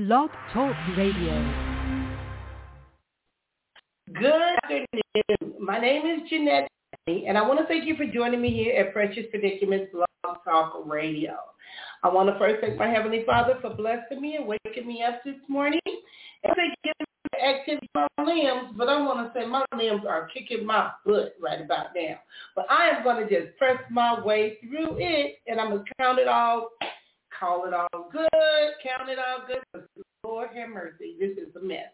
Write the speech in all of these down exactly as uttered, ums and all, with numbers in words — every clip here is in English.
Love Talk Radio. Good afternoon. My name is Jeanette, and I want to thank you for joining me here at Precious Predicaments Love Talk Radio. I want to first thank my Heavenly Father for blessing me and waking me up this morning. And thank you for activity on my limbs, but I want to say my limbs are kicking my butt right about now. But I am going to just press my way through it, and I'm going to count it all. Call it all good. Count it all good. Lord have mercy. This is a mess.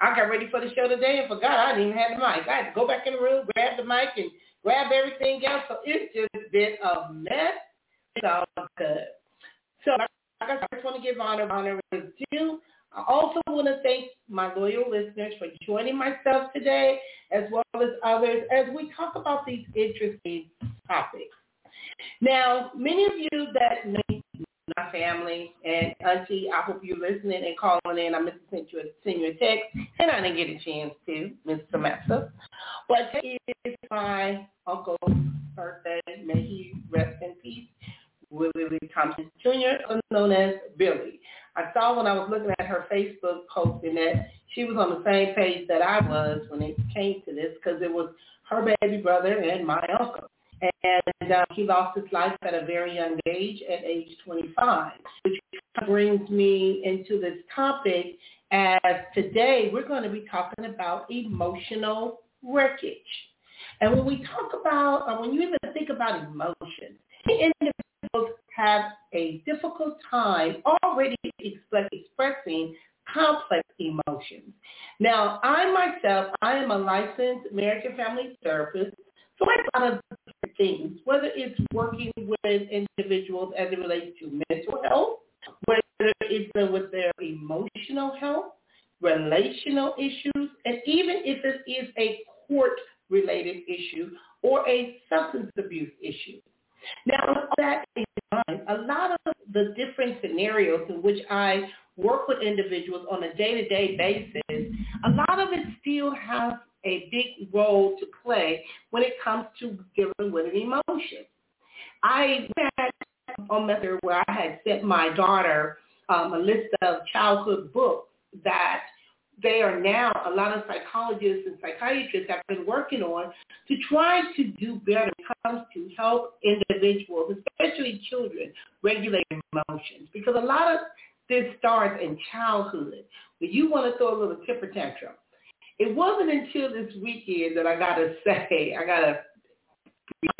I got ready for the show today and forgot I didn't even have the mic. I had to go back in the room, grab the mic, and grab everything else. So it's just been a mess. It's all good. So like I just want to give honor honor due. I also want to thank my loyal listeners for joining myself today, as well as others, as we talk about these interesting topics. Now, many of you that know my family and auntie, I hope you're listening and calling in. I meant to send you a, send you a text, and I didn't get a chance to, Miz Samantha. But it is my uncle's birthday. May he rest in peace. Willie Lee Thompson Junior, known as Billy. I saw when I was looking at her Facebook posting that she was on the same page that I was when it came to this, because it was her baby brother and my uncle. And um, he lost his life at a very young age, at age twenty-five, which brings me into this topic, as today we're going to be talking about emotional wreckage. And when we talk about, or when you even think about emotions, individuals have a difficult time already express, expressing complex emotions. Now, I myself, I am a licensed American family therapist, so I thought of things, whether it's working with individuals as it relates to mental health, whether it's with their emotional health, relational issues, and even if it is a court-related issue or a substance abuse issue. Now, with that in mind, a lot of the different scenarios in which I work with individuals on a day-to-day basis, a lot of it still has a big role to play when it comes to dealing with an emotion. I had a method where I had sent my daughter um, a list of childhood books that they are now, a lot of psychologists and psychiatrists have been working on to try to do better when it comes to help individuals, especially children, regulate emotions. Because a lot of this starts in childhood, where you want to throw a little temper tantrum. It wasn't until this weekend that I got to say, I got to,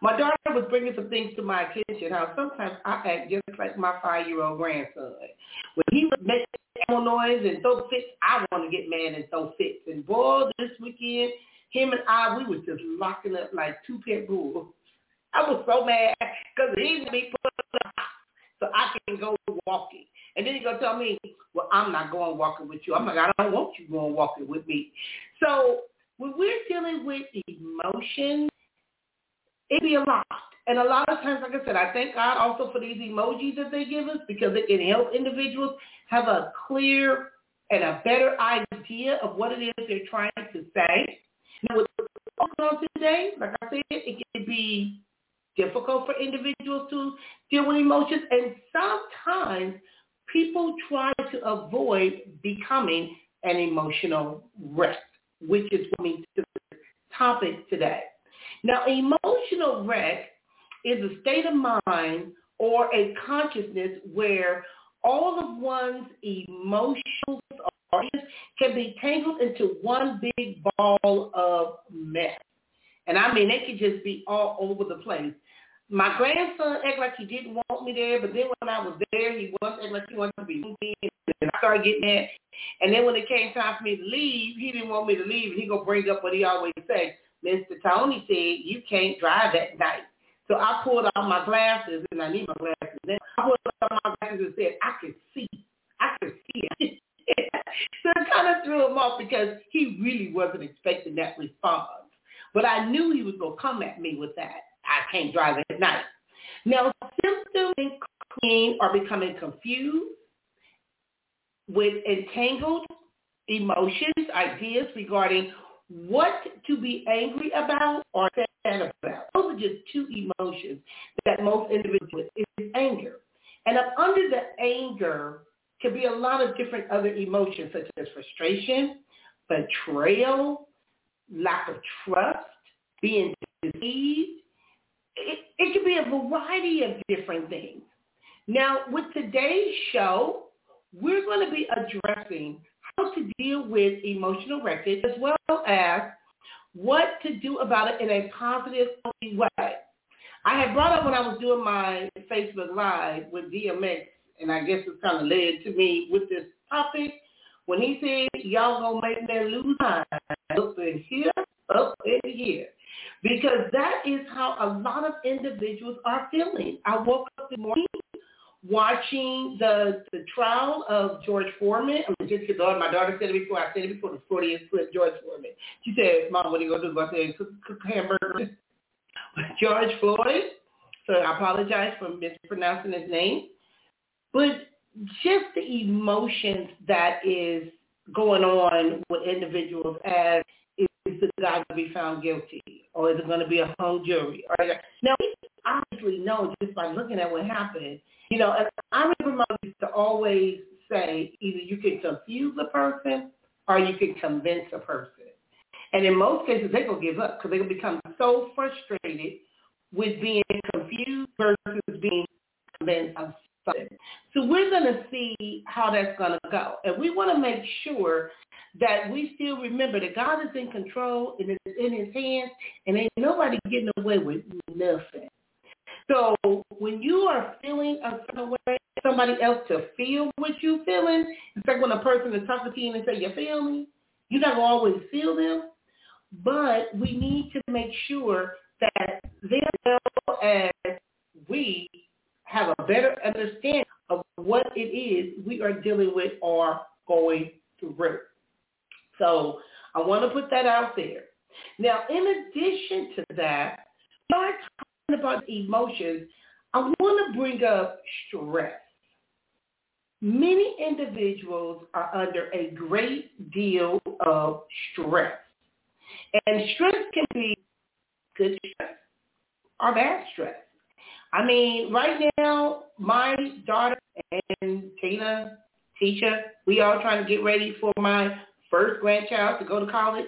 my daughter was bringing some things to my attention, how sometimes I act just like my five-year-old grandson. When he would make noise and throw fits, I want to get mad and throw fits. And boy, this weekend, him and I, we was just locking up like two pit bulls. I was so mad because he would be put up so I can go walking. And then he's going to tell me, well, I'm not going walking with you. I'm like, I don't want you going walking with me. So when we're dealing with emotions, it be a lot. And a lot of times, like I said, I thank God also for these emojis that they give us, because it can help individuals have a clear and a better idea of what it is they're trying to say. Now, with what's going on today, like I said, it can be difficult for individuals to deal with emotions. And sometimes people try to avoid becoming an emotional wreck, which is what we do the topic today. Now, emotional wreck is a state of mind or a consciousness where all of one's emotions can be tangled into one big ball of mess. And I mean, they could just be all over the place. My grandson acted like he didn't want me there, but then when I was there, he was acting like he wanted to be with me, and I started getting mad. And then when it came time for me to leave, he didn't want me to leave, and he going to bring up what he always says. Mister Tony said, you can't drive that night. So I pulled out my glasses, and I need my glasses now. I pulled out my glasses and said, I can see. I can see it. So it kind of threw him off, because he really wasn't expecting that response. But I knew he was going to come at me with that. I can't drive at night. Now, symptoms including are becoming confused with entangled emotions, ideas regarding what to be angry about or sad about. Those are just two emotions that most individuals is anger. And up under the anger Could be a lot of different other emotions, such as frustration, betrayal, lack of trust, being deceived. It, it could be a variety of different things. Now, with today's show, we're going to be addressing how to deal with emotional wreckage, as well as what to do about it in a positive way. I had brought up when I was doing my Facebook Live with D M X, and I guess it's kind of led to me with this topic, when he said, y'all going to make me lose time up in here, up in here. Because that is how a lot of individuals are feeling. I woke up this morning watching the, the trial of George Foreman. I mean, just daughter, my daughter said it before. I said it before the fortieth clip, George Foreman. She said, Mom, what are you going to do? I said, cook, cook hamburgers. George Floyd. So I apologize for mispronouncing his name. But just the emotions that is going on with individuals as is the guy going to be found guilty, or is it going to be a hung jury? Or, now, we obviously know just by looking at what happened. You know, and I remember my used to always say either you can confuse a person or you can convince a person. And in most cases, they're going to give up because they're going to become so frustrated with being confused versus being convinced of something. So we're going to see how that's going to go. And we want to make sure that we still remember that God is in control and it's in his hands, and ain't nobody getting away with nothing. So when you are feeling a certain way, somebody else to feel what you're feeling, it's like when a person is talking to you and they say, you feel me? You're not going to always feel them, but we need to make sure that they, as well as we, have a better understanding of what it is we are dealing with or going through. So I want to put that out there. Now, in addition to that, we are talking about emotions. I want to bring up stress. Many individuals are under a great deal of stress. And stress can be good stress or bad stress. I mean, right now, my daughter and Tina, Tisha, we all trying to get ready for my first grandchild to go to college,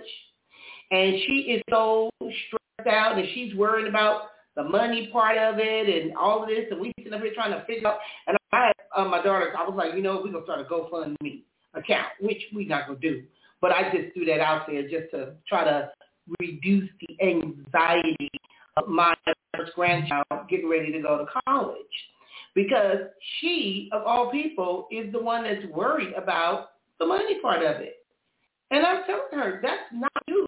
and she is so stressed out, and she's worried about the money part of it and all of this, and we sitting up here trying to figure out, and I, uh, my daughter, I was like, you know, we're going to start a GoFundMe account, which we're not going to do, but I just threw that out there just to try to reduce the anxiety of my first grandchild getting ready to go to college, because she, of all people, is the one that's worried about the money part of it. And I'm telling her, that's not you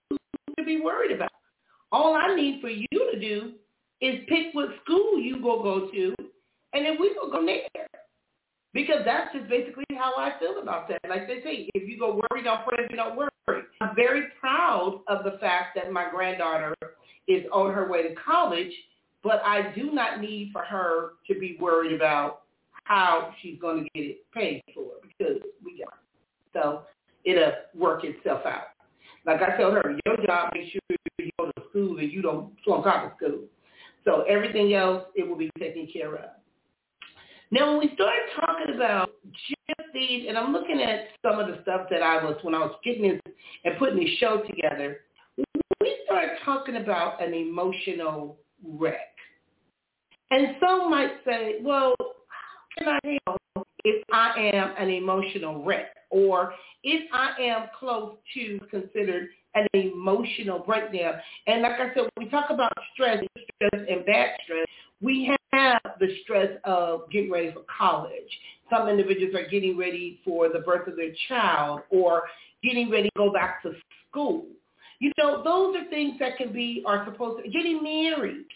to be worried about. All I need for you to do is pick what school you go go to, and then we go go there. Because that's just basically how I feel about that. Like they say, if you go worry, don't pray, if you don't worry. I'm very proud of the fact that my granddaughter is on her way to college, but I do not need for her to be worried about how she's going to get it paid for, because we got it. So it'll work itself out. Like I told her, your job is sure you go to school and you don't flunk out of school. So everything else, it will be taken care of. Now, when we start talking about just these, and I'm looking at some of the stuff that I was, when I was getting this and putting this show together, we start talking about an emotional wreck. And some might say, well, how can I help if I am an emotional wreck? Or if I am close to considered an emotional breakdown. And like I said, when we talk about stress, stress and bad stress, we have the stress of getting ready for college. Some individuals are getting ready for the birth of their child or getting ready to go back to school. You know, those are things that can be, are supposed to, getting married.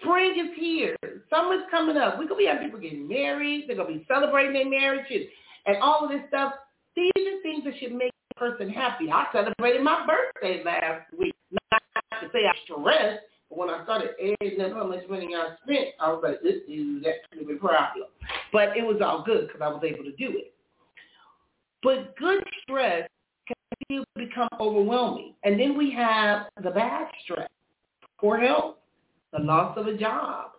Spring is here. Summer's coming up. We're going to be having people getting married. They're going to be celebrating their marriages. And all of this stuff, these are things that should make a person happy. I celebrated my birthday last week. Not to say I stressed, but when I started adding up how much money I spent, I was like, this is that kind of a problem. But it was all good because I was able to do it. But good stress can become overwhelming. And then we have the bad stress, poor health, the loss of a job.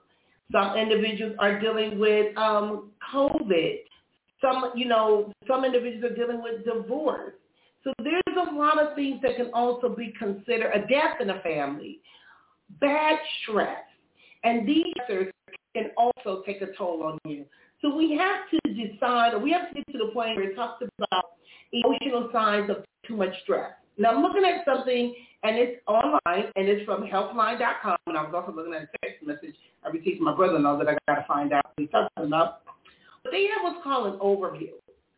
Some individuals are dealing with um, COVID. Some, you know, some individuals are dealing with divorce. So there's a lot of things that can also be considered a death in a family, bad stress, and these stressors can also take a toll on you. So we have to decide, or we have to get to the point where it talks about emotional signs of too much stress. Now, I'm looking at something, and it's online, and it's from helpline dot com, and I was also looking at a text message I received from my brother-in-law that I got to find out what he's talking about. But they have what's called an overview.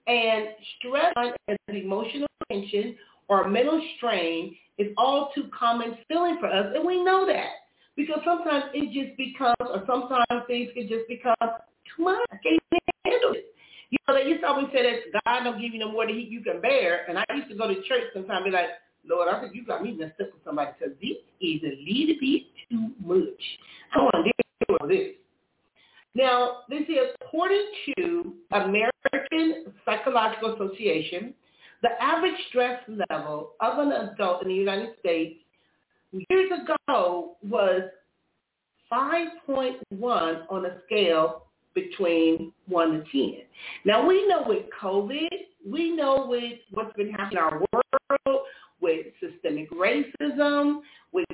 And stress and emotional tension or mental strain is all too common feeling for us, and we know that because sometimes it just becomes, or sometimes things can just become too much. I can't handle it. You know, they used to always say that God don't give you no more than you can bear. And I used to go to church sometimes and be like, Lord, I think you got me messed up with somebody because this is a little bit too much. I want to deal with this. Now, this is according to American Psychological Association, the average stress level of an adult in the United States years ago was five point one on a scale between one to ten. Now, we know with COVID, we know with what's been happening in our world, with systemic racism, with,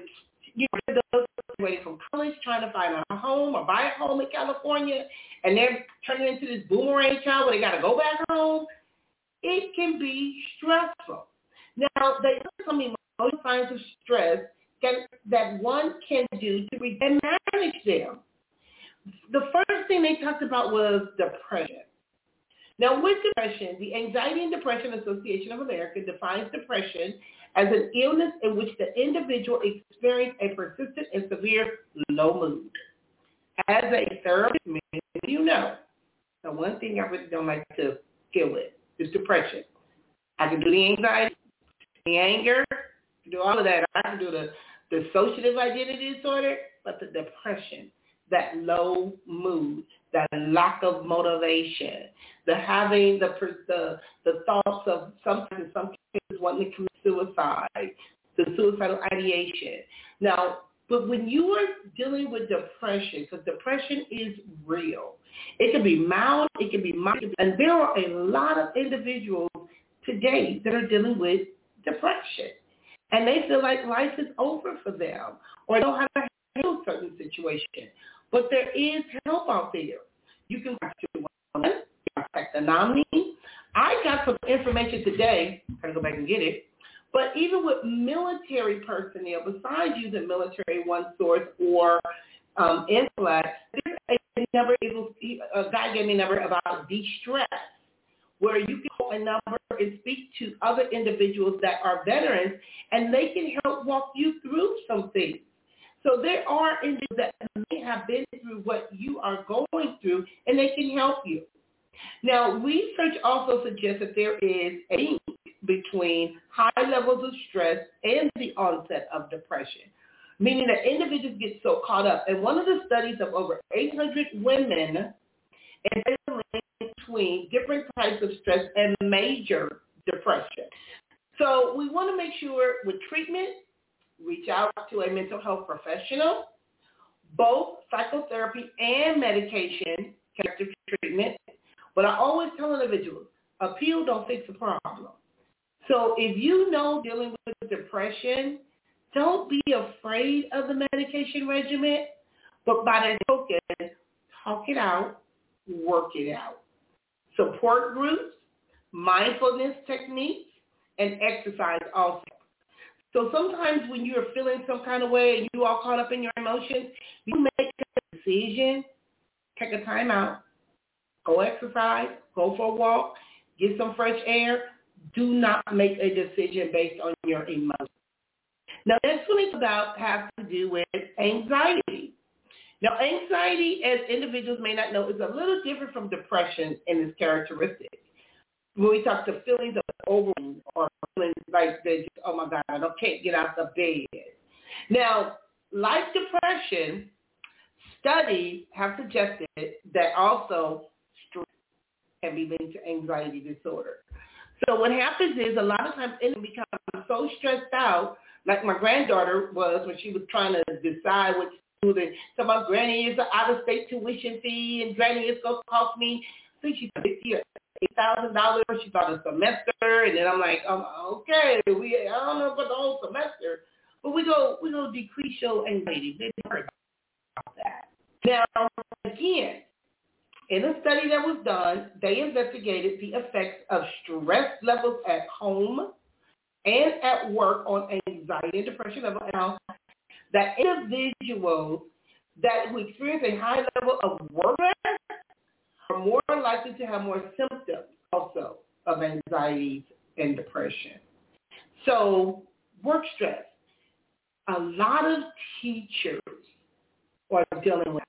you know, those away from college trying to find a home or buy a home in California, and they're turning into this boomerang child where they got to go back home. It can be stressful. Now, there are some emotional signs of stress that, that one can do to re- and manage them. The first thing they talked about was depression. Now, with depression, the Anxiety and Depression Association of America defines depression as an illness in which the individual experiences a persistent and severe low mood. As a therapist, you know, the one thing I really don't like to deal with is depression. I can do the anxiety, the anger, do all of that. I can do the, the dissociative identity disorder, but the depression, that low mood, that lack of motivation, the having the the, the thoughts of sometimes some kids wanting to commit suicide, the suicidal ideation. Now, but when you are dealing with depression, because depression is real, it can be mild, it can be mild, and there are a lot of individuals today that are dealing with depression, and they feel like life is over for them, or know how to handle certain situations. But there is help out there. You can contact Anonymous. I got some information today. I'm going to go back and get it. But even with military personnel, besides using military one source or um, Inflat, there's a number, a guy gave me a number about de-stress, where you can call a number and speak to other individuals that are veterans, and they can help walk you through some things. So there are individuals that may have been through what you are going through, and they can help you. Now, research also suggests that there is a link between high levels of stress and the onset of depression, meaning that individuals get so caught up. And one of the studies of over eight hundred women is a link between different types of stress and major depression. So we want to make sure with treatment, reach out to a mental health professional. Both psychotherapy and medication can help treatment. But I always tell individuals, a pill don't fix the problem. So if you know dealing with depression, don't be afraid of the medication regimen. But by that token, talk it out, work it out. Support groups, mindfulness techniques, and exercise also. So sometimes when you're feeling some kind of way and you're all caught up in your emotions, you make a decision, take a time out, go exercise, go for a walk, get some fresh air. Do not make a decision based on your emotions. Now, next one is about has to do with anxiety. Now, anxiety, as individuals may not know, is a little different from depression in its characteristics. When we talk to feelings of overwhelm or feelings like this, oh my God, I don't, can't get out of bed. Now, like depression, studies have suggested that also stress can be linked to anxiety disorder. So what happens is a lot of times it becomes so stressed out, like my granddaughter was when she was trying to decide what to do. And so my granny is an out-of-state tuition fee, and granny is going to cost me, I think she's fifty years eight thousand dollars. She thought a semester, and then I'm like, oh, okay, we I don't know about the whole semester, but we go we go decrease your anxiety. They didn't worry about that. Now again, in a study that was done, they investigated the effects of stress levels at home and at work on anxiety and depression levels. Now, that individuals that who experience a high level of work are more likely to have more symptoms also of anxiety and depression. So work stress, a lot of teachers are dealing with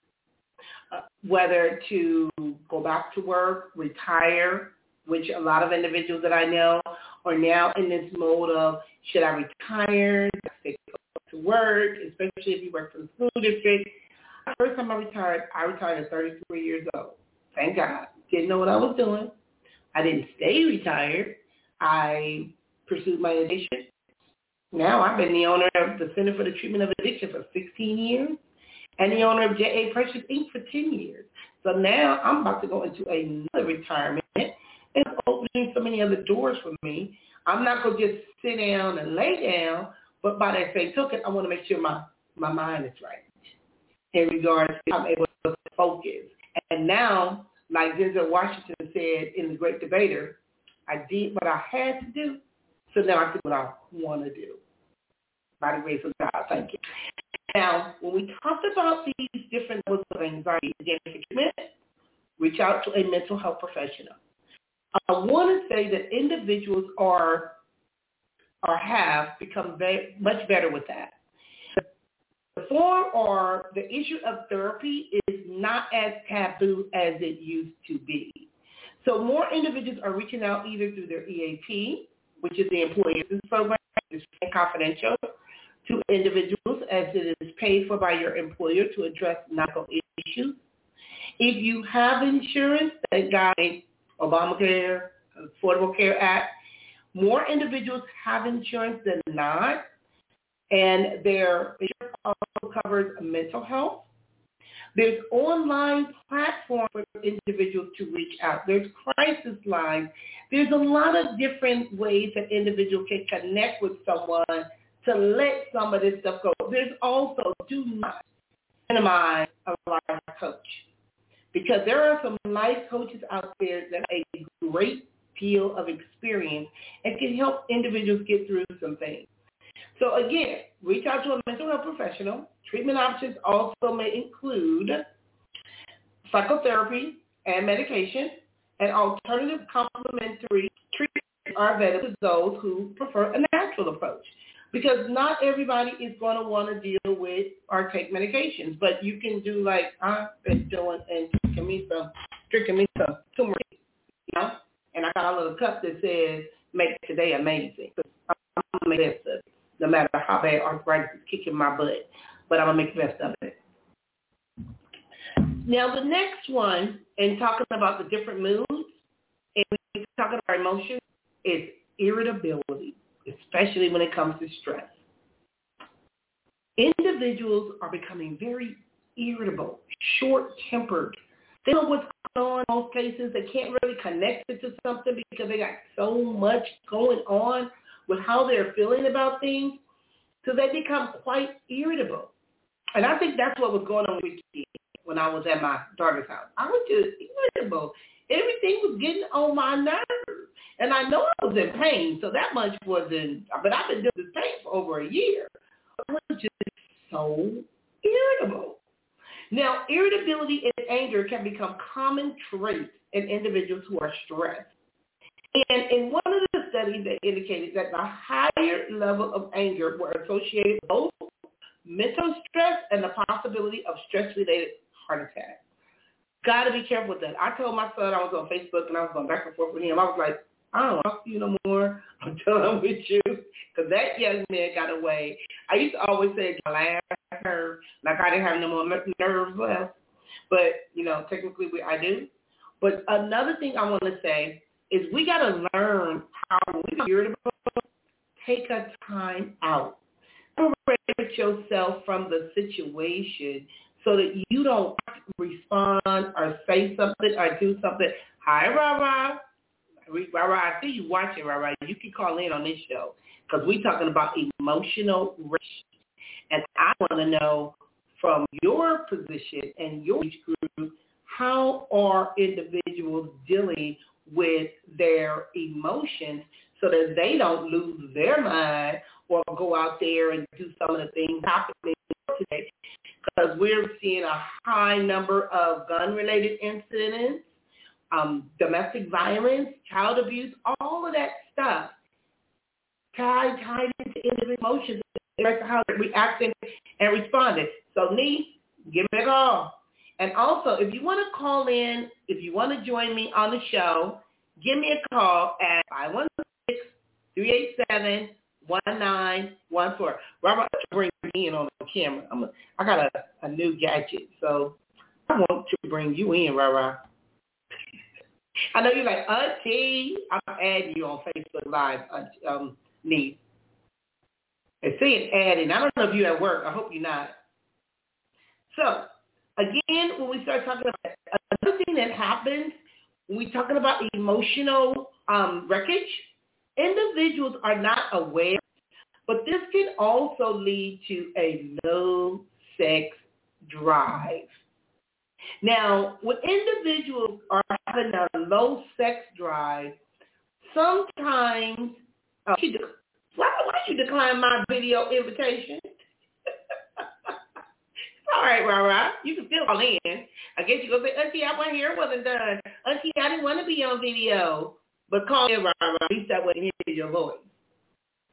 uh, whether to go back to work, retire, which a lot of individuals that I know are now in this mode of, should I retire? Should I stay to work, especially if you work for the school district? The first time I retired, I retired at thirty-three years old. Thank God. Didn't know what I was doing. I didn't stay retired. I pursued my addiction. Now I've been the owner of the Center for the Treatment of Addiction for sixteen years and the owner of J A. Precious, Incorporated for ten years. So now I'm about to go into another retirement. It's opening so many other doors for me. I'm not going to just sit down and lay down, but by that same token, I want to make sure my, my mind is right in regards to I'm able to focus. And now, like Ginger Washington said in The Great Debater, I did what I had to do, so now I do what I want to do. By the grace of God, thank you. Now, when we talked about these different levels of anxiety and treatment, reach out to a mental health professional. I want to say that individuals are or have become very, much better with that. The form or the issue of therapy is not as taboo as it used to be. So more individuals are reaching out either through their E A P, which is the Employee Assistance Program, it's confidential, to individuals as it is paid for by your employer to address medical issues. If you have insurance, thank God, Obamacare, Affordable Care Act, more individuals have insurance than not, and their insurance also covers mental health. There's online platforms for individuals to reach out. There's crisis lines. There's a lot of different ways that individuals can connect with someone to let some of this stuff go. There's also, do not minimize a life coach, because there are some life coaches out there that have a great deal of experience and can help individuals get through some things. So again, reach out to a mental health professional. Treatment options also may include psychotherapy and medication, and alternative complementary treatments are available to those who prefer a natural approach, because not everybody is going to want to deal with or take medications, but you can do like I've been doing and drinking me some, drinking me some turmeric, you know, and I got a little cup that says, make today amazing. So I'm going to make the best of it, no matter how bad arthritis is kicking my butt, but I'm going to make the best of it. Now, the next one, in talking about the different moods, and we're talking about emotions, is irritability, especially when it comes to stress. Individuals are becoming very irritable, short-tempered. They don't know what's going on in most cases. They can't really connect it to something because they got so much going on with how they're feeling about things. So they become quite irritable. And I think that's what was going on with me when I was at my daughter's house. I was just irritable. Everything was getting on my nerves. And I know I was in pain, so that much wasn't, but I've been doing this pain for over a year. I was just so irritable. Now, irritability and anger can become common traits in individuals who are stressed. And in one of the studies, they indicated that the higher level of anger were associated with both mental stress and the possibility of stress-related heart attacks. Got to be careful with that. I told my son, I was on Facebook and I was going back and forth with him. I was like, I don't talk to you no more. I'm done with you. Because that young man got away. I used to always say, I laughed her, like I didn't have no more nerves left. But, you know, technically we, I do. But another thing I want to say is we got to learn how we're irritable. Take a time out. Separate yourself from the situation so that you don't respond or say something or do something. Hi, rah, rah. Rara, I see you watching, Rara. You can call in on this show because we're talking about emotional racism. And I want to know from your position and your age group, how are individuals dealing with their emotions so that they don't lose their mind or go out there and do some of the things happening today? Because we're seeing a high number of gun-related incidents, um, domestic violence, child abuse, all of that stuff tied, tied into individual emotions, how they're reacting and responding. So, Nee, give me a call. And also, if you want to call in, if you want to join me on the show, give me a call at five one six, three eight seven, one nine one four. Robert, bring me in on the camera. I'm a, I got a, a new gadget, so I want to bring you in, Rara. I know you're like, Auntie, I'm adding you on Facebook Live, um, Nee. It's saying adding. I don't know if you're at work. I hope you're not. So, again, when we start talking about another thing that happens, when we're talking about emotional um, wreckage, individuals are not aware, but this can also lead to a low sex drive. Now, when individuals are having a low sex drive, sometimes, uh, she de- why did you decline my video invitation? All right, Rara, you can still call in. I guess you go say, Auntie, I, my hair wasn't done. Auntie, I didn't want to be on video. But call in, Rara. At least that way you hear your voice.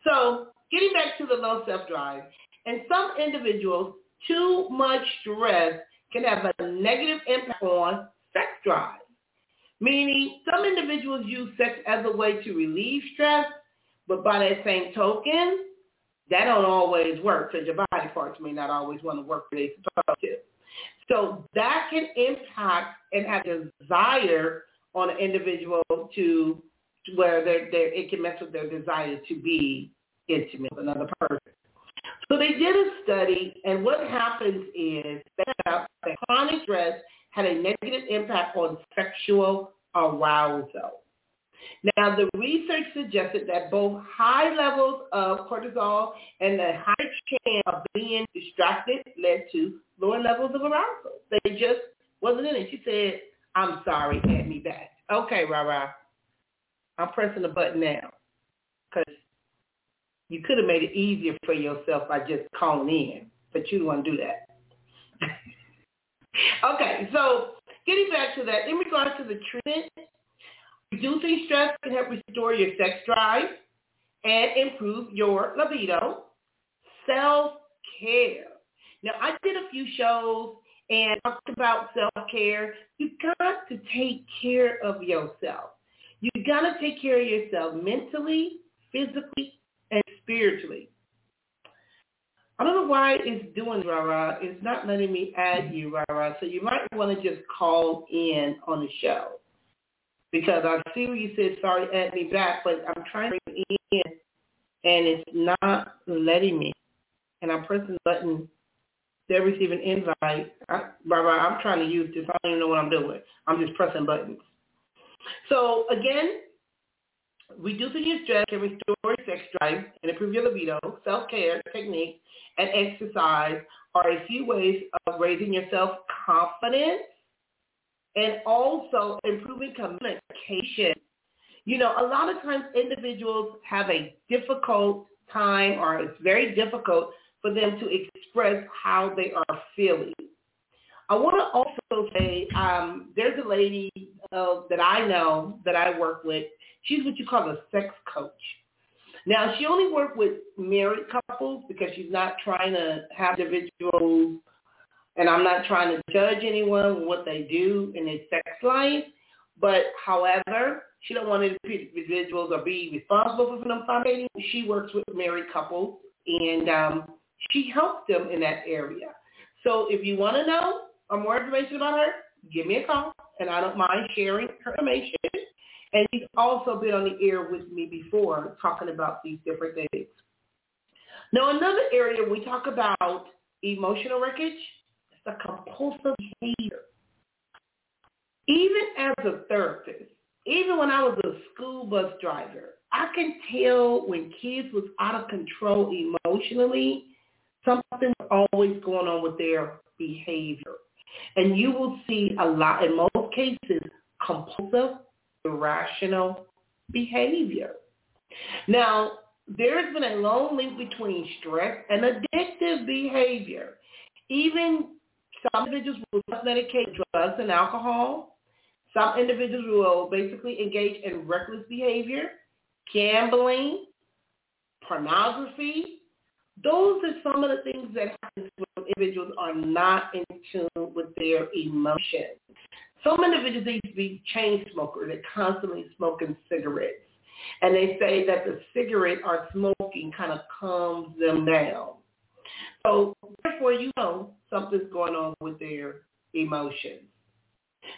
So getting back to the low self-drive. In some individuals, too much stress can have a negative impact on sex drive, meaning some individuals use sex as a way to relieve stress, but by that same token, that don't always work because your body parts may not always want to work where they're supposed to. So that can impact and have desire on an individual to where they're, they're, it can mess with their desire to be intimate with another person. So they did a study, and what happens is that chronic stress had a negative impact on sexual arousal. Now, the research suggested that both high levels of cortisol and the high chance of being distracted led to lower levels of arousal. They just wasn't in it. She said, I'm sorry, add me back. Okay, Rara, I'm pressing the button now because you could have made it easier for yourself by just calling in, but you don't want to do that. Okay, so getting back to that, in regards to the treatment, reducing stress can help restore your sex drive and improve your libido. Self-care. Now, I did a few shows and talked about self-care. You got to take care of yourself. You got to take care of yourself mentally, physically, and spiritually. I don't know why it's doing, Rara. It's not letting me add you, Rara. So you might want to just call in on the show. Because I see where you said, sorry, add me back, but I'm trying to bring it in, and it's not letting me. And I'm pressing the button to receive an invite. I, Barbara, I'm trying to use this. I don't even know what I'm doing. I'm just pressing buttons. So, again, reducing your stress can restore your sex drive and improve your libido. Self-care techniques and exercise are a few ways of raising your self-confidence. And also improving communication. You know, a lot of times individuals have a difficult time, or it's very difficult for them to express how they are feeling. I want to also say um, there's a lady uh, that I know that I work with. She's what you call a sex coach. Now, she only works with married couples because she's not trying to have individuals. And I'm not trying to judge anyone what they do in their sex life. But, however, she don't want individuals to be responsible for them dating. She works with married couples, and um, she helps them in that area. So if you want to know or more information about her, give me a call, and I don't mind sharing her information. And she's also been on the air with me before talking about these different things. Now, another area we talk about emotional wreckage. The compulsive behavior. Even as a therapist, even when I was a school bus driver, I can tell when kids was out of control emotionally, something was always going on with their behavior. And you will see a lot, in most cases, compulsive, irrational behavior. Now, there's been a long link between stress and addictive behavior. Even some individuals will self-medicate drugs and alcohol. Some individuals will basically engage in reckless behavior, gambling, pornography. Those are some of the things that happens when individuals are not in tune with their emotions. Some individuals need to be chain smokers. They're constantly smoking cigarettes. And they say that the cigarette or smoking kind of calms them down. So therefore, you know something's going on with their emotions.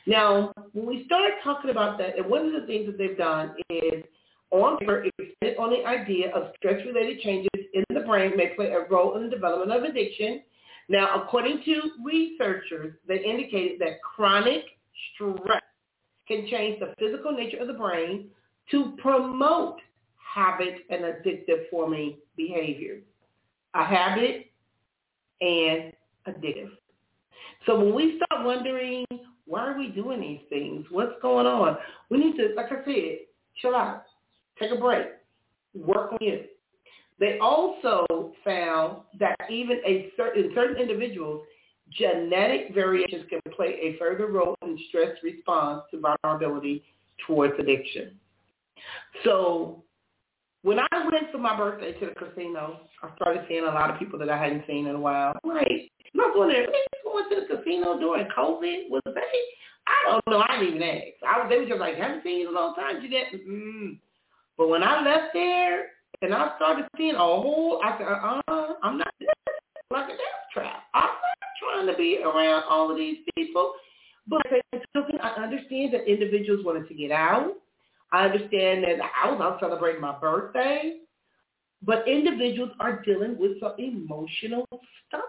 Now, when we started talking about that, and one of the things that they've done is on paper, expanded on the idea of stress-related changes in the brain may play a role in the development of addiction. Now, according to researchers, they indicated that chronic stress can change the physical nature of the brain to promote habit and addictive forming behavior. A habit and addictive. So when we start wondering, why are we doing these things? What's going on? We need to, like I said, chill out. Take a break. Work on you. They also found that even a certain, certain individuals, genetic variations can play a further role in stress response to vulnerability towards addiction. So when I went for my birthday to the casino, I started seeing a lot of people that I hadn't seen in a while. I'm like, I'm not going there. They just going to the casino during COVID? Was they? I don't know. I didn't even ask. I, they were just like, I haven't seen you in a long time. You didn't? Mm-hmm. But when I left there and I started seeing a whole, I said, uh-uh, I'm not like a death trap. I'm not trying to be around all of these people. But I understand that individuals wanted to get out. I understand that I was out celebrating my birthday, but individuals are dealing with some emotional stuff.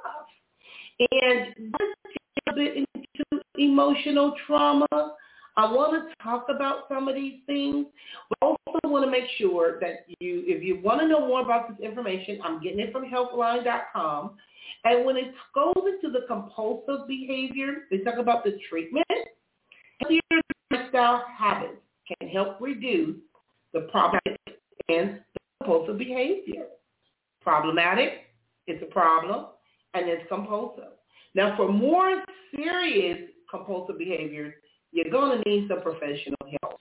And let's get a bit into emotional trauma. I want to talk about some of these things. We also want to make sure that you, if you want to know more about this information, I'm getting it from helpline dot com. And when it goes into the compulsive behavior, they talk about the treatment. Healthier lifestyle habits can help reduce the problematic and the compulsive behavior. Problematic, it's a problem, and it's compulsive. Now, for more serious compulsive behaviors, you're going to need some professional help.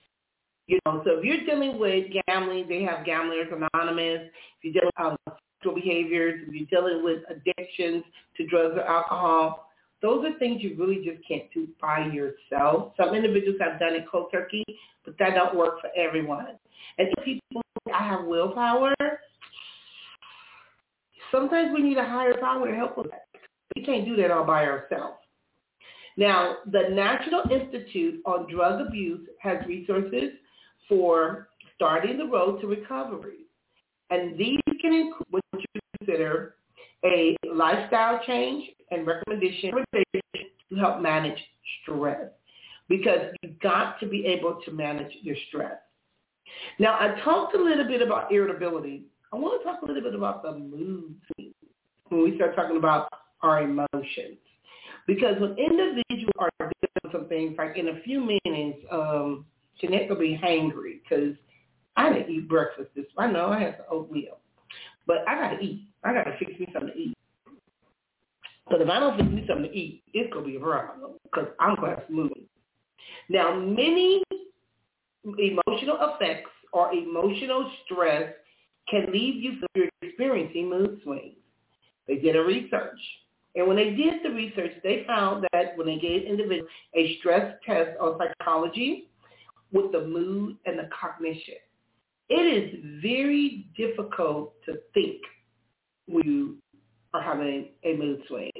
You know, so if you're dealing with gambling, they have Gamblers Anonymous. If you're dealing with um, sexual behaviors, if you're dealing with addictions to drugs or alcohol, those are things you really just can't do by yourself. Some individuals have done it cold turkey, but that don't work for everyone. And if people think I have willpower, sometimes we need a higher power to help with that. We can't do that all by ourselves. Now, the National Institute on Drug Abuse has resources for starting the road to recovery. And these can include what you consider a lifestyle change and recommendation to help manage stress, because you've got to be able to manage your stress. Now, I talked a little bit about irritability. I want to talk a little bit about the mood when we start talking about our emotions. Because when individuals are doing some things, like in a few minutes, um, Jeanette will be hangry because I didn't eat breakfast this morning. I know I had some oatmeal, but I got to eat. I got to fix me something to eat. Because if I don't fix me something to eat, it's going to be a problem because I'm going to have smoothie. Now, many emotional effects or emotional stress can leave you from experiencing mood swings. They did a research. And when they did the research, they found that when they gave individuals a stress test on psychology with the mood and the cognition, it is very difficult to think when you are having a mood swing.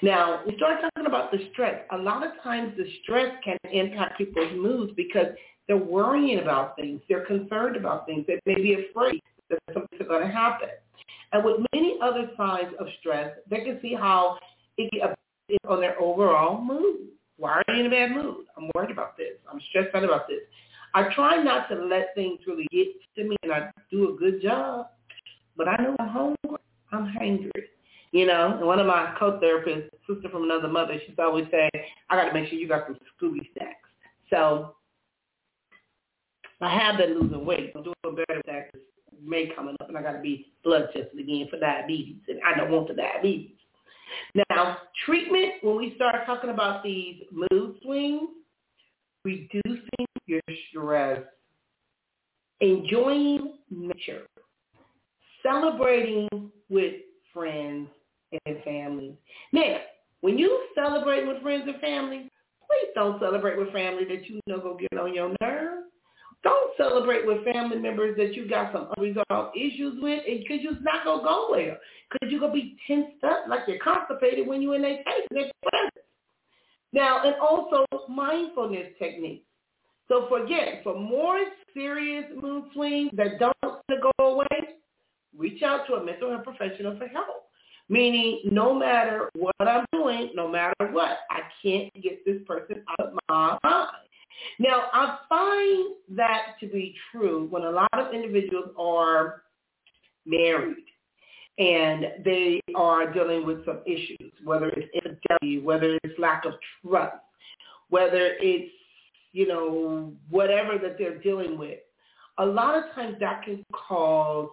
Now, we start talking about the stress. A lot of times the stress can impact people's moods because they're worrying about things. They're concerned about things. They may be afraid that something's going to happen. And with many other signs of stress, they can see how it can affect on their overall mood. Why are you in a bad mood? I'm worried about this. I'm stressed out about this. I try not to let things really get to me, and I do a good job. But I know I'm hungry. I'm hangry. You know, and one of my co-therapists, sister from another mother, she's always saying, I got to make sure you got some Scooby snacks. So I have been losing weight. I'm doing better with that. May coming up, and I got to be blood tested again for diabetes, and I don't want the diabetes. Now, treatment, when we start talking about these mood swings, reducing your stress, enjoying nature, celebrating with friends and family. Now, when you celebrate with friends and family, please don't celebrate with family that you know go get on your nerves. Don't celebrate with family members that you got some unresolved issues with, because you're not going to go well. Because you're going to be tensed up like you're constipated when you're in their face and their presence. Now, and also mindfulness techniques. So forget, for more serious mood swings that don't go away, reach out to a mental health professional for help. Meaning, no matter what I'm doing, no matter what, I can't get this person out of my mind. Now, I find that to be true when a lot of individuals are married and they are dealing with some issues, whether it's infidelity, whether it's lack of trust, whether it's, you know, whatever that they're dealing with. A lot of times that can cause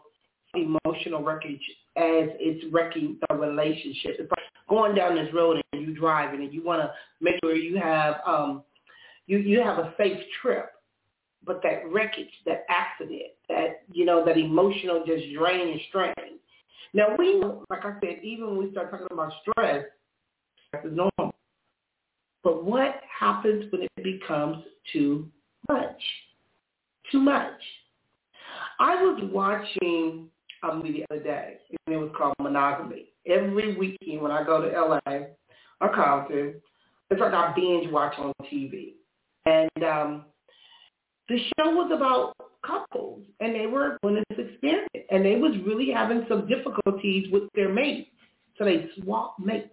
emotional wreckage as it's wrecking the relationship. It's like going down this road and you're driving and you want to make sure you have um, You you have a safe trip, but that wreckage, that accident, that, you know, that emotional just drain and strain. Now, we, like I said, even when we start talking about stress, stress is normal. But what happens when it becomes too much? Too much. I was watching a movie the other day, and it was called Monogamy. Every weekend when I go to L A or Compton, it's like I binge watch on T V. And um, the show was about couples, and they were doing this experiment, and they was really having some difficulties with their mates, so they swapped mates.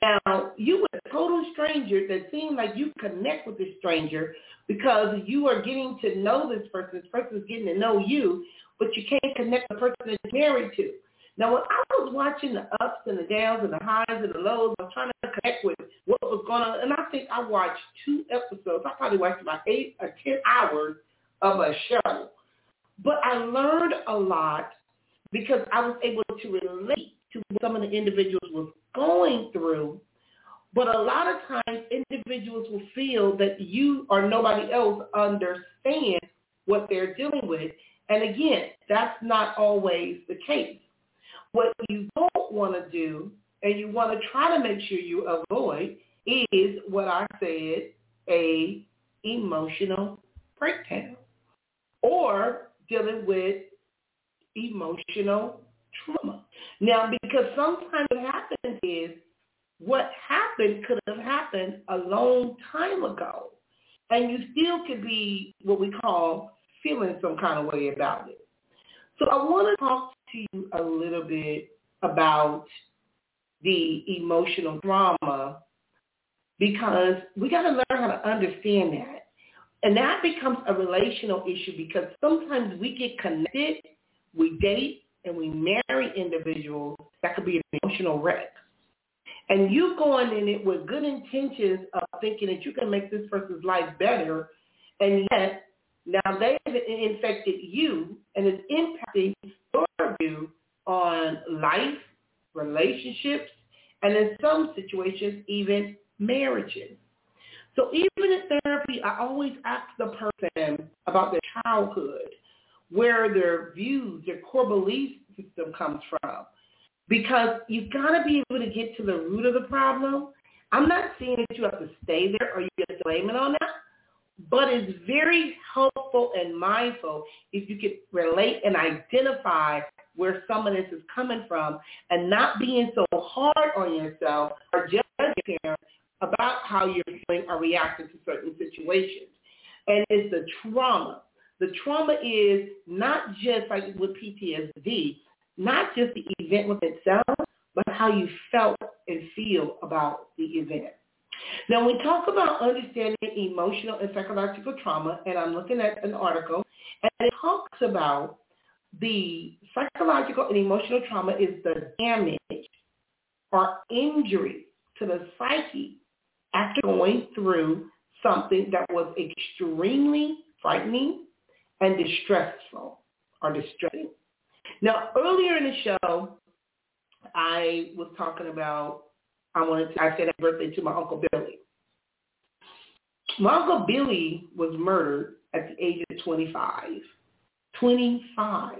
Now, you were a total stranger that seemed like you connect with this stranger because you are getting to know this person, this person is getting to know you, but you can't connect the person that you're married to. Now, when I was watching the ups and the downs and the highs and the lows, I was trying to connect with what was going on. And I think I watched two episodes. I probably watched about eight or ten hours of a show. But I learned a lot because I was able to relate to what some of the individuals were going through. But a lot of times, individuals will feel that you or nobody else understands what they're dealing with. And again, that's not always the case. What you don't want to do, and you want to try to make sure you avoid, is what I said, a emotional breakdown or dealing with emotional trauma. Now, because sometimes what happens is what happened could have happened a long time ago, and you still could be what we call feeling some kind of way about it. So I want to talk to you a little bit about the emotional trauma, because we got to learn how to understand that. And that becomes a relational issue, because sometimes we get connected, we date, and we marry individuals that could be an emotional wreck. And you going in it with good intentions of thinking that you can make this person's life better, and yet now they've infected you, and it's impacting your view on life, relationships, and in some situations, even marriages. So even in therapy, I always ask the person about their childhood, where their views, their core belief system comes from, because you've got to be able to get to the root of the problem. I'm not saying that you have to stay there or you have to blame it on that. But it's very helpful and mindful if you can relate and identify where some of this is coming from, and not being so hard on yourself or judging your parents about how you're feeling or reacting to certain situations. And it's the trauma. The trauma is not just like with P T S D, not just the event with itself, but how you felt and feel about the event. Now, when we talk about understanding emotional and psychological trauma, and I'm looking at an article, and it talks about the psychological and emotional trauma is the damage or injury to the psyche after going through something that was extremely frightening and distressful or distressing. Now, earlier in the show, I was talking about, I wanted to, I said happy birthday to my Uncle Billy. My Uncle Billy was murdered at the age of twenty-five. twenty-five.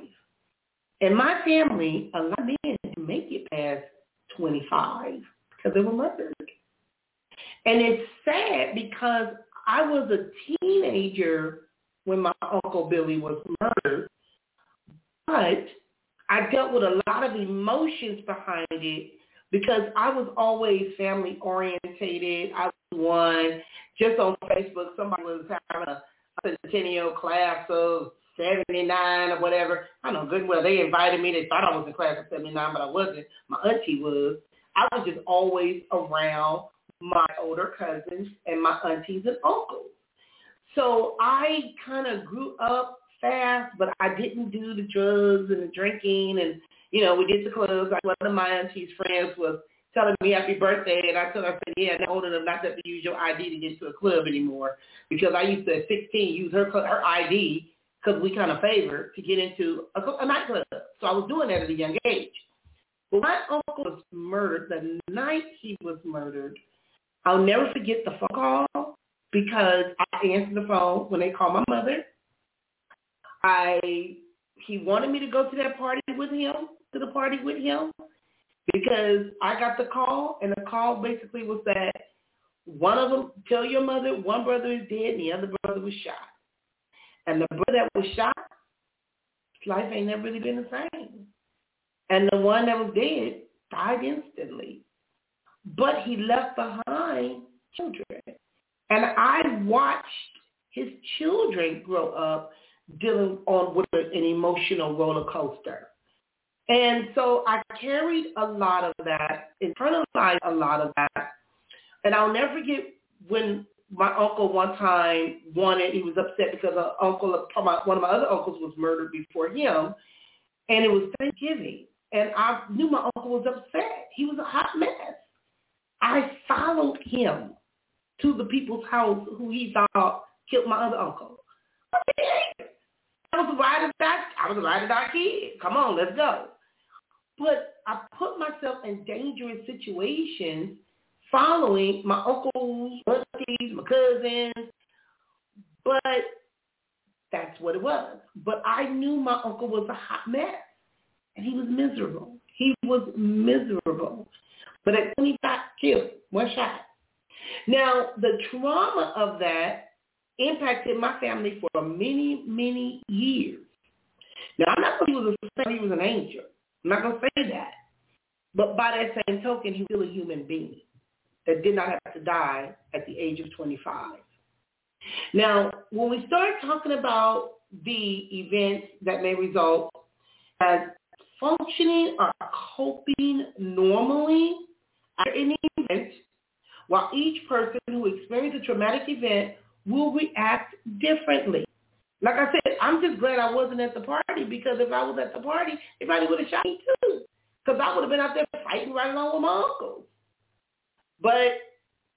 And my family, a lot of men didn't make it past twenty-five because they were murdered. And it's sad because I was a teenager when my Uncle Billy was murdered, but I dealt with a lot of emotions behind it because I was always family orientated. I was one, just on Facebook, somebody was having a centennial class of seventy-nine or whatever. I know good well they invited me. They thought I was in class of seventy-nine, but I wasn't. My auntie was. I was just always around my older cousins and my aunties and uncles. So I kind of grew up fast, but I didn't do the drugs and the drinking. And, you know, we did the clubs. Like one of my auntie's friends was telling me happy birthday, and I told her, I said, yeah, I'm old enough not to have to use your I D to get to a club anymore because I used to, at sixteen, use her her I D because we kind of favored to get into a, a nightclub. So I was doing that at a young age. But my uncle was murdered, the night he was murdered, I'll never forget the phone call because I answered the phone when they called my mother. I he wanted me to go to that party with him, to the party with him, because I got the call, and the call basically was that one of them, tell your mother, one brother is dead and the other brother was shot. And the brother that was shot, his life ain't never really been the same. And the one that was dead died instantly. But he left behind children. And I watched his children grow up dealing on with an emotional roller coaster. And so I carried a lot of that, internalized a lot of that. And I'll never forget when my uncle one time wanted, he was upset because an uncle, one of my other uncles was murdered before him. And it was Thanksgiving. And I knew my uncle was upset. He was a hot mess. I followed him to the people's house who he thought killed my other uncle. I was a ride or die, I was a ride or die kid. Come on, let's go. But I put myself in dangerous situations following my uncles, aunties, my cousins. But that's what it was. But I knew my uncle was a hot mess, and he was miserable. He was miserable. But at twenty-five, killed, one shot. Now, the trauma of that impacted my family for many, many years. Now, I'm not going to say he was a saint, he was an angel. I'm not going to say that. But by that same token, he was still a human being that did not have to die at the age of twenty-five. Now, when we start talking about the events that may result as functioning or coping normally after an event, while each person who experienced a traumatic event will react differently. Like I said, I'm just glad I wasn't at the party because if I was at the party, everybody would have shot me too because I would have been out there fighting right along with my uncle. But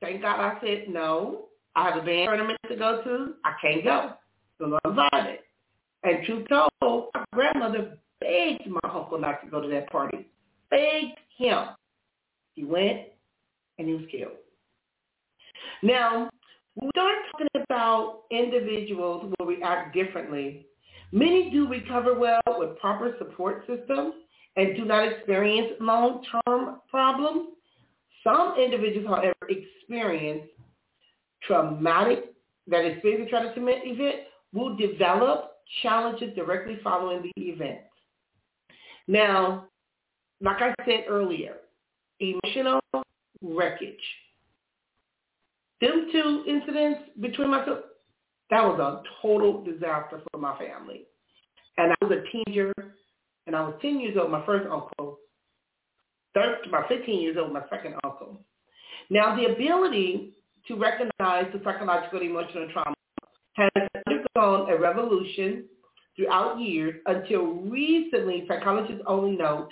thank God I said, no, I have a band tournament to go to. I can't go. So I'm violent. And truth told, my grandmother begged my uncle not to go to that party. Begged him. He went, and he was killed. Now, when we start talking about individuals who will react differently, many do recover well with proper support systems and do not experience long-term problems. Some individuals, however, experience traumatic, that experience a traumatic event will develop challenges directly following the event. Now, like I said earlier, emotional wreckage. Them two incidents between myself, that was a total disaster for my family. And I was a teenager, and I was ten years old, my first uncle. thirteen, my fifteen years old, my second uncle. Now, the ability to recognize the psychological and emotional trauma has undergone a revolution throughout years until recently. Psychologists only note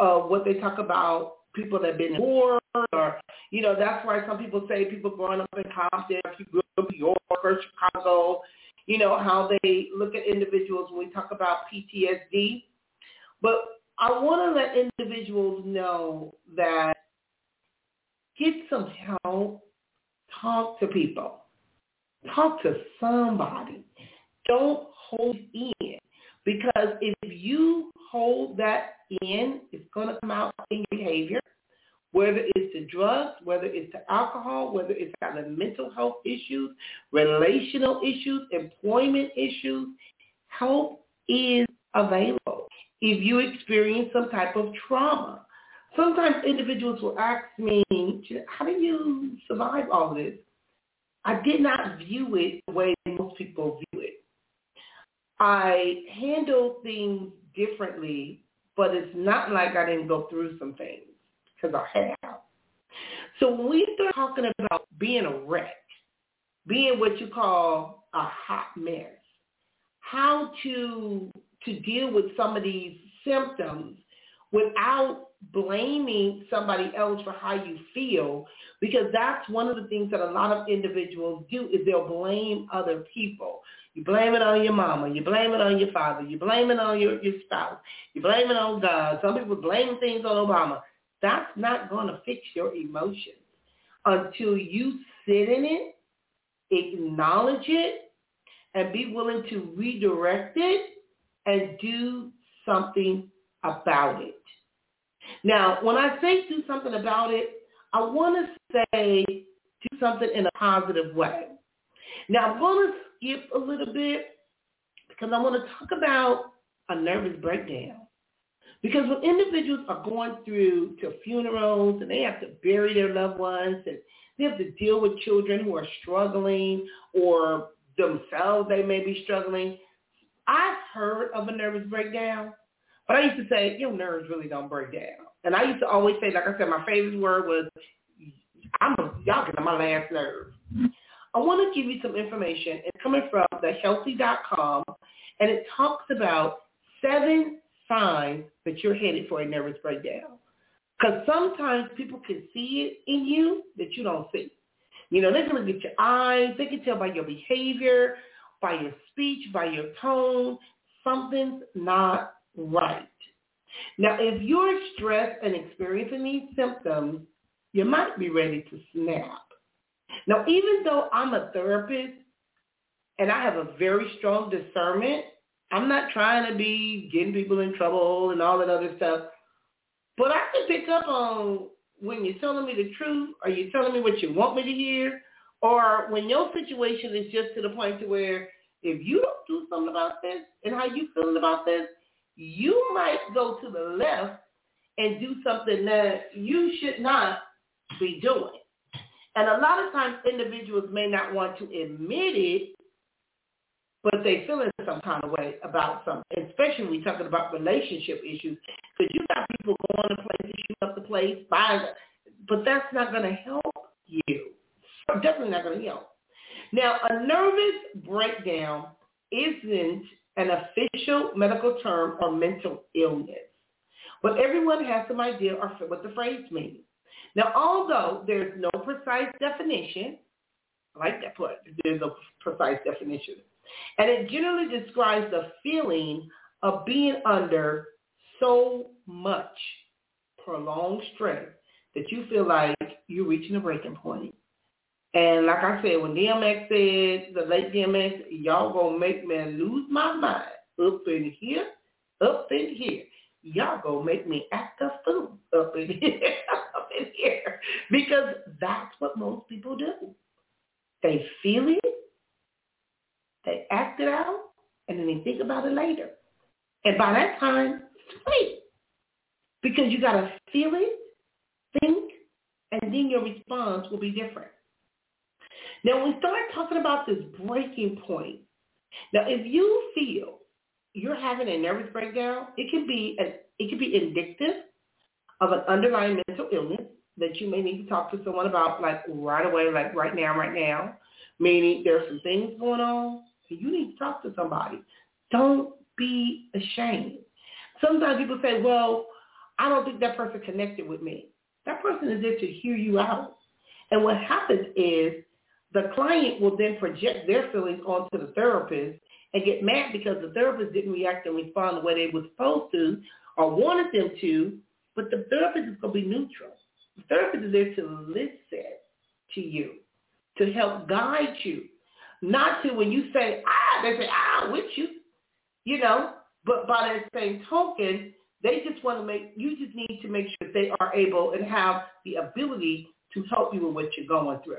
uh, what they talk about people that have been in war, or, you know, that's why some people say people growing up in Compton, people growing up in York or Chicago, you know, how they look at individuals when we talk about P T S D. But I want to let individuals know that get some help, talk to people, talk to somebody. Don't hold in, because if you hold that in, it's going to come out in your behavior, whether it's the drugs, whether it's the alcohol, whether it's kind of mental health issues, relational issues, employment issues. Help is available if you experience some type of trauma. Sometimes individuals will ask me, how do you survive all of this? I did not view it the way most people view it. I handle things differently, but it's not like I didn't go through some things, because I have. So when we start talking about being a wreck, being what you call a hot mess, how to to deal with some of these symptoms without blaming somebody else for how you feel, because that's one of the things that a lot of individuals do is they'll blame other people. You blame it on your mama, you blame it on your father, you blame it on your, your spouse, you blame it on God. Some people blame things on Obama. That's not going to fix your emotions until you sit in it, acknowledge it, and be willing to redirect it and do something about it. Now, when I say do something about it, I want to say do something in a positive way. Now, I'm going to skip a little bit because I want to talk about a nervous breakdown. Because when individuals are going through to funerals and they have to bury their loved ones and they have to deal with children who are struggling or themselves they may be struggling, I've heard of a nervous breakdown. But I used to say, your nerves really don't break down. And I used to always say, like I said, my favorite word was, I'm a, y'all get on my last nerve. I want to give you some information. It's coming from the healthy dot com, and it talks about seven signs that you're headed for a nervous breakdown. Because sometimes people can see it in you that you don't see. You know, they're going to get your eyes. They can tell by your behavior, by your speech, by your tone. Something's not right. Now, if you're stressed and experiencing these symptoms, you might be ready to snap. Now, even though I'm a therapist and I have a very strong discernment, I'm not trying to be getting people in trouble and all that other stuff, but I can pick up on when you're telling me the truth or you're telling me what you want me to hear, or when your situation is just to the point to where if you don't do something about this and how you feeling about this, you might go to the left and do something that you should not be doing. And a lot of times individuals may not want to admit it, but they feel in some kind of way about something, especially when we're talking about relationship issues, because you got people going to places, shoot up the place, buying it, but that's not going to help you. It's definitely not going to help. Now, a nervous breakdown isn't an official medical term or mental illness, but everyone has some idea or what the phrase means. Now, although there's no precise definition, I like that part, there's no precise definition, and it generally describes the feeling of being under so much prolonged stress that you feel like you're reaching a breaking point. And like I said, when D M X said, the late D M X, y'all gonna make me lose my mind up in here, up in here. Y'all gonna make me act a fool up in here, up in here. Because that's what most people do. They feel it, they act it out, and then they think about it later. And by that time, it's too late. Because you gotta feel it, think, and then your response will be different. Now, we start talking about this breaking point. Now, if you feel you're having a nervous breakdown, it can be a, it can be indicative of an underlying mental illness, that you may need to talk to someone about, like right away, like right now, right now, meaning there's some things going on, you need to talk to somebody. Don't be ashamed. Sometimes people say, well, I don't think that person connected with me. That person is there to hear you out. And what happens is the client will then project their feelings onto the therapist and get mad because the therapist didn't react and respond the way they were supposed to or wanted them to, but the therapist is going to be neutral. The therapist is there to listen to you, to help guide you, not to when you say, ah, they say, ah, with you, you know, but by that same token, they just want to make, you just need to make sure that they are able and have the ability to help you with what you're going through.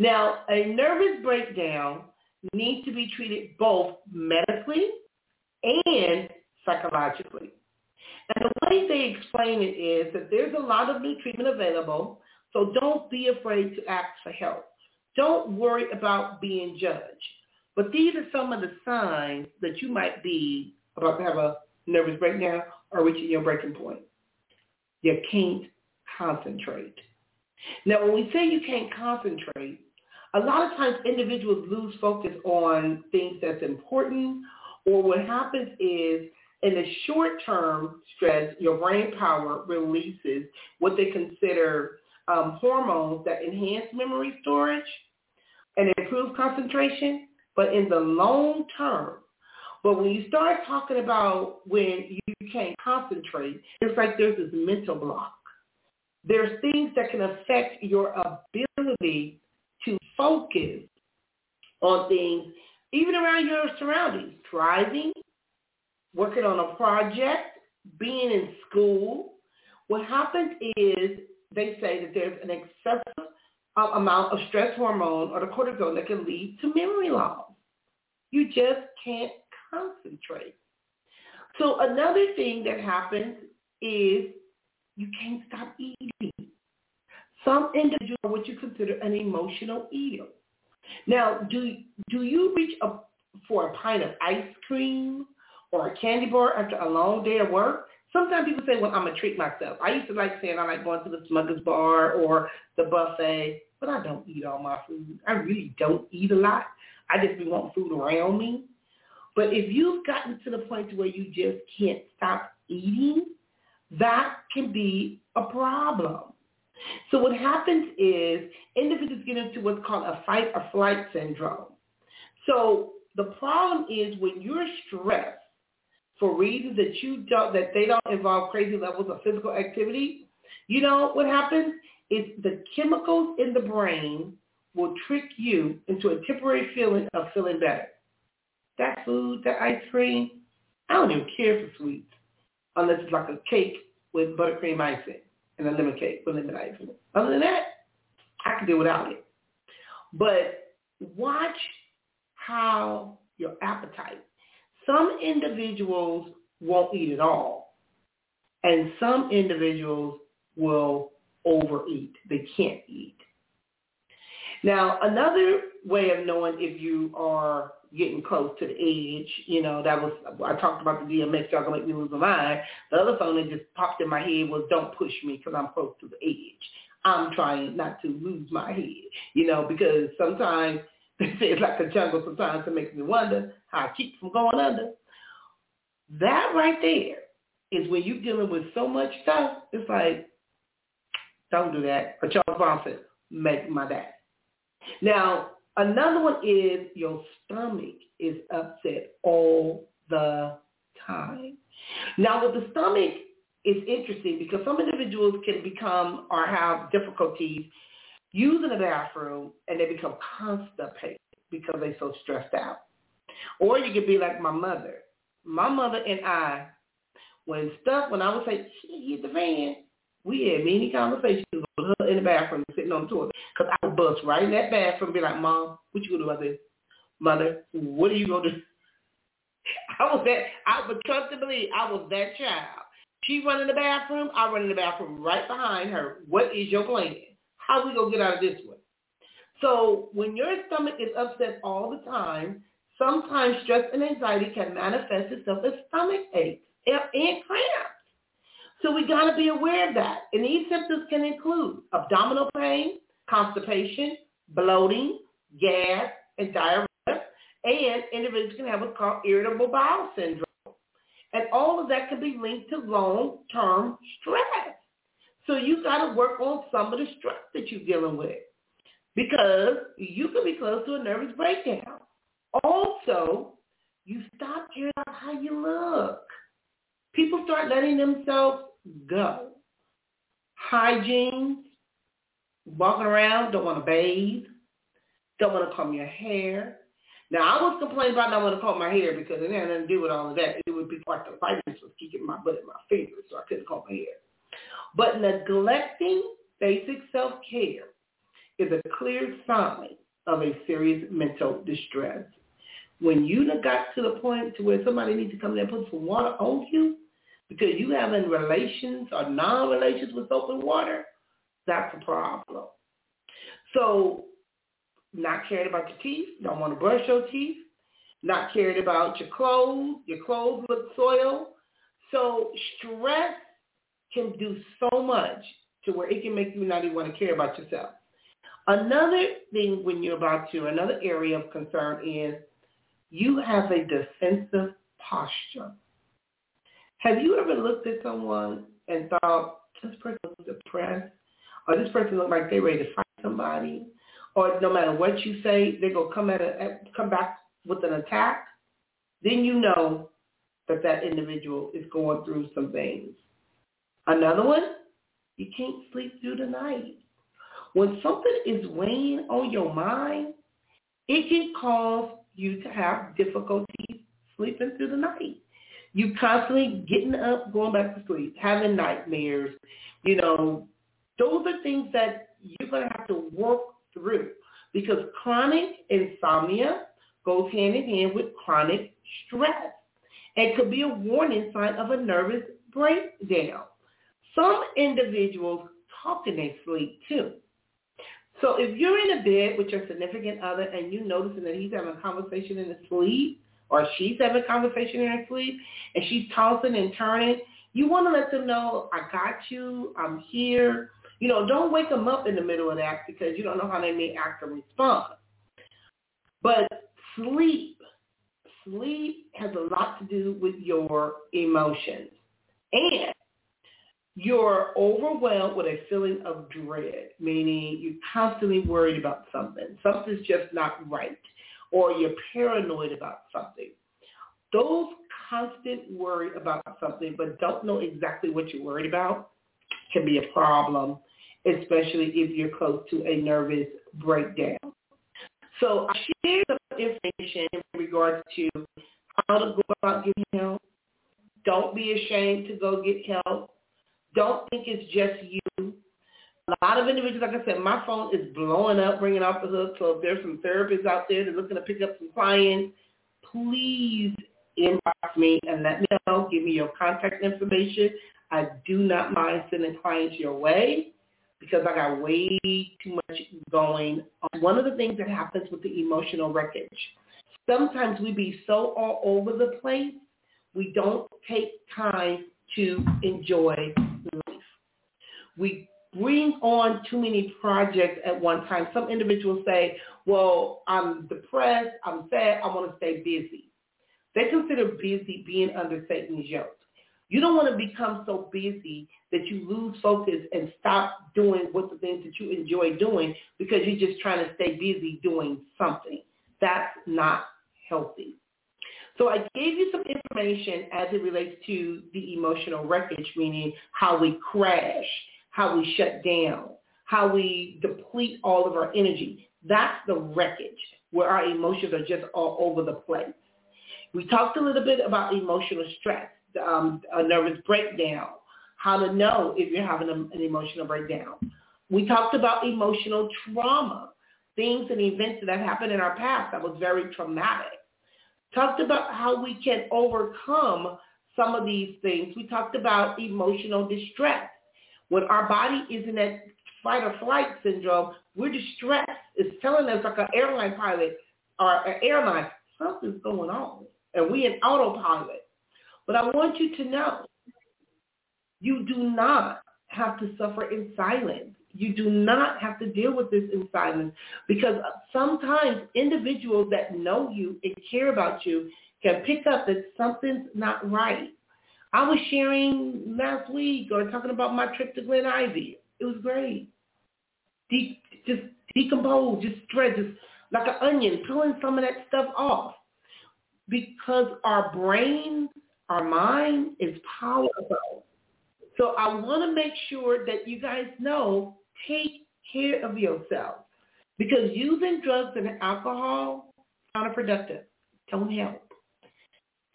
Now, a nervous breakdown needs to be treated both medically and psychologically. And the way they explain it is that there's a lot of new treatment available, so don't be afraid to ask for help. Don't worry about being judged. But these are some of the signs that you might be about to have a nervous breakdown or reaching your breaking point. You can't concentrate. Now, when we say you can't concentrate, a lot of times individuals lose focus on things that's important, or what happens is in the short-term stress, your brain power releases what they consider um, hormones that enhance memory storage and improve concentration, but in the long term. But when you start talking about when you can't concentrate, it's like there's this mental block. There's things that can affect your ability to focus on things, even around your surroundings, driving, working on a project, being in school. What happens is they say that there's an excessive amount of stress hormone or the cortisol that can lead to memory loss. You just can't concentrate. So another thing that happens is you can't stop eating. Some individuals are what you consider an emotional eater. Now, do, do you reach a, for a pint of ice cream or a candy bar after a long day of work? Sometimes people say, well, I'm going to treat myself. I used to like saying I like going to the Smuggler's Bar or the buffet, but I don't eat all my food. I really don't eat a lot. I just want food around me. But if you've gotten to the point where you just can't stop eating, that can be a problem. So what happens is individuals get into what's called a fight or flight syndrome. So the problem is when you're stressed for reasons that you don't, that they don't involve crazy levels of physical activity, you know what happens is the chemicals in the brain will trick you into a temporary feeling of feeling better. That food, that ice cream, I don't even care for sweets unless it's like a cake with buttercream icing and a lemon cake with lemon icing. Other than that, I can do without it. But watch how your appetite. Some individuals won't eat at all, and some individuals will overeat. They can't eat. Now, another way of knowing if you are getting close to the edge, you know, that was, I talked about the D M X, y'all gonna make me lose my mind. The other song that just popped in my head was "Don't Push Me" because I'm close to the edge. I'm trying not to lose my head, you know, because sometimes it's like a jungle sometimes. It makes me wonder how I keep from going under. That right there is when you're dealing with so much stuff, it's like, don't do that. Or Charles Brown said, make my day. Now, another one is your stomach is upset all the time. Now, with the stomach, it's interesting because some individuals can become or have difficulties using the bathroom and they become constipated because they're so stressed out. Or you could be like my mother. My mother and I, when stuff, when I would say, she hit the van, we had many conversations with her in the bathroom sitting on the toilet because I would bust right in that bathroom and be like, Mom, what you going to do about this? Mother, what are you going to do? I was that, I would trust and believe I was that child. She run in the bathroom, I run in the bathroom right behind her. What is your plan? How we going to get out of this one? So when your stomach is upset all the time, sometimes stress and anxiety can manifest itself as stomach aches and cramps. So we got to be aware of that. And these symptoms can include abdominal pain, constipation, bloating, gas, and diarrhea. And individuals can have what's called irritable bowel syndrome. And all of that can be linked to long-term stress. So you got to work on some of the stress that you're dealing with, because you could be close to a nervous breakdown. Also, you stop caring about how you look. People start letting themselves go. Hygiene, walking around, don't want to bathe, don't want to comb your hair. Now, I was complaining about not wanting to comb my hair because it had nothing to do with all of that. It would be like the vitamins was keeping my butt in my fingers, so I couldn't comb my hair. But neglecting basic self-care is a clear sign of a serious mental distress. When you got to the point to where somebody needs to come in and put some water on you because you having relations or non-relations with open water, that's a problem. So not caring about your teeth, don't want to brush your teeth, not caring about your clothes, your clothes look soiled. So stress can do so much to where it can make you not even want to care about yourself. Another thing when you're about to, another area of concern is you have a defensive posture. Have you ever looked at someone and thought, this person looks depressed, or this person looks like they're ready to fight somebody, or no matter what you say, they're going to come, at a, come back with an attack? Then you know that that individual is going through some things. Another one, you can't sleep through the night. When something is weighing on your mind, it can cause you to have difficulty sleeping through the night. You constantly getting up, going back to sleep, having nightmares. You know, those are things that you're going to have to work through, because chronic insomnia goes hand in hand with chronic stress and could be a warning sign of a nervous breakdown. Some individuals talk in their sleep too. So if you're in a bed with your significant other and you noticing that he's having a conversation in his sleep, or she's having a conversation in her sleep, and she's tossing and turning, you want to let them know, I got you, I'm here. You know, don't wake them up in the middle of that, because you don't know how they may act or respond. But sleep, sleep has a lot to do with your emotions. And you're overwhelmed with a feeling of dread, meaning you're constantly worried about something. Something's just not right, or you're paranoid about something. Those constant worry about something but don't know exactly what you're worried about can be a problem, especially if you're close to a nervous breakdown. So I shared some information in regards to how to go about getting help. Don't be ashamed to go get help. Don't think it's just you. A lot of individuals, like I said, my phone is blowing up, ringing off the hook. So if there's some therapists out there that are looking to pick up some clients, please inbox me and let me know. Give me your contact information. I do not mind sending clients your way, because I got way too much going on. One of the things that happens with the emotional wreckage, sometimes we be so all over the place, we don't take time to enjoy life. We bring on too many projects at one time. Some individuals say, well, I'm depressed, I'm sad, I want to stay busy. They consider busy being under Satan's yoke. You don't want to become so busy that you lose focus and stop doing what the things that you enjoy doing because you're just trying to stay busy doing something. That's not healthy. So I gave you some information as it relates to the emotional wreckage, meaning how we crash, how we shut down, how we deplete all of our energy. That's the wreckage, where our emotions are just all over the place. We talked a little bit about emotional stress, um, a nervous breakdown, how to know if you're having a, an emotional breakdown. We talked about emotional trauma, things and events that happened in our past that was very traumatic. Talked about how we can overcome some of these things. We talked about emotional distress. When our body is in that fight or flight syndrome, we're distressed. It's telling us, like an airline pilot or an airline, something's going on, and we're in autopilot. But I want you to know You do not have to suffer in silence. You do not have to deal with this in silence, because sometimes individuals that know you and care about you can pick up that something's not right. I was sharing last week or talking about my trip to Glen Ivy. It was great. De- just decompose, just shred, just like an onion, peeling some of that stuff off, because our brain, our mind is powerful. So I want to make sure that you guys know, take care of yourself, because using drugs and alcohol is counterproductive. Don't help.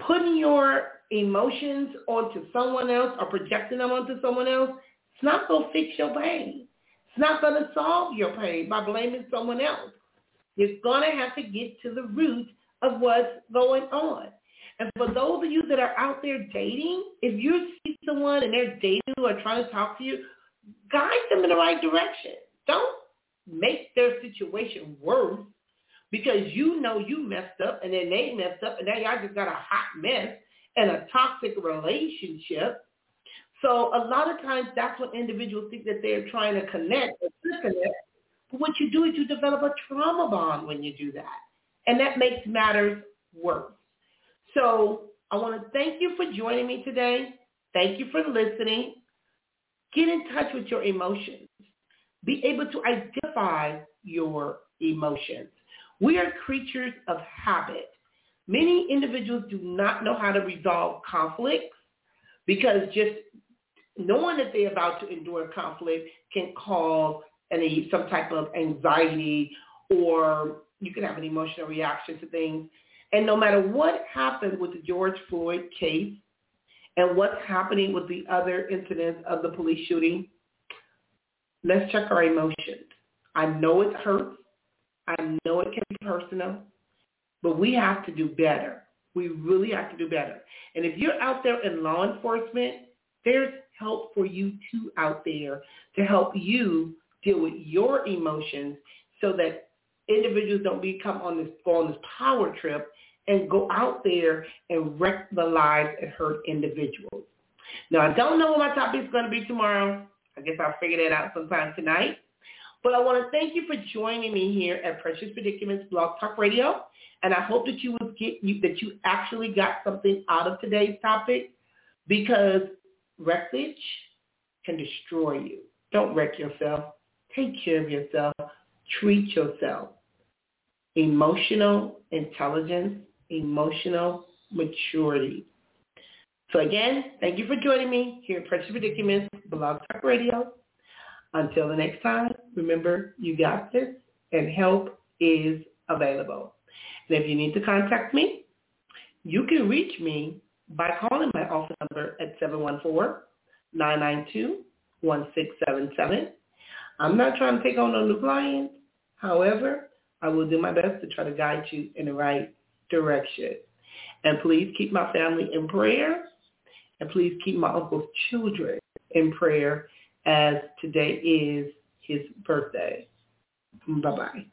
Putting your emotions onto someone else or projecting them onto someone else, it's not going to fix your pain. It's not going to solve your pain by blaming someone else. You're going to have to get to the root of what's going on. And for those of you that are out there dating, if you see someone and they're dating you or trying to talk to you, guide them in the right direction. Don't make their situation worse because you know you messed up and then they messed up and now y'all just got a hot mess and a toxic relationship. So a lot of times that's what individuals think, that they're trying to connect or disconnect. But what you do is you develop a trauma bond when you do that. And that makes matters worse. So I want to thank you for joining me today. Thank you for listening. Get in touch with your emotions. Be able to identify your emotions. We are creatures of habit. Many individuals do not know how to resolve conflicts, because just knowing that they're about to endure conflict can cause any, some type of anxiety, or you can have an emotional reaction to things. And no matter what happened with the George Floyd case and what's happening with the other incidents of the police shooting, let's check our emotions. I know it hurts. I know it can be personal, but we have to do better. We really have to do better. And if you're out there in law enforcement, there's help for you too out there to help you deal with your emotions so that individuals don't become on this, go on this power trip and go out there and wreck the lives and hurt individuals. Now, I don't know what my topic is going to be tomorrow. I guess I'll figure that out sometime tonight. But I want to thank you for joining me here at Precious Predicaments Blog Talk Radio. And I hope that you would get you, that you actually got something out of today's topic, because wreckage can destroy you. Don't wreck yourself. Take care of yourself. Treat yourself. Emotional intelligence, emotional maturity. So again, thank you for joining me here at Precious Predicaments Blog Talk Radio. Until the next time, remember, you got this, and help is available. And if you need to contact me, you can reach me by calling my office number at seven one four, nine nine two, one six seven seven. I'm not trying to take on no new clients. However, I will do my best to try to guide you in the right direction. And please keep my family in prayer. And please keep my uncle's children in prayer, as today is his birthday. Bye-bye.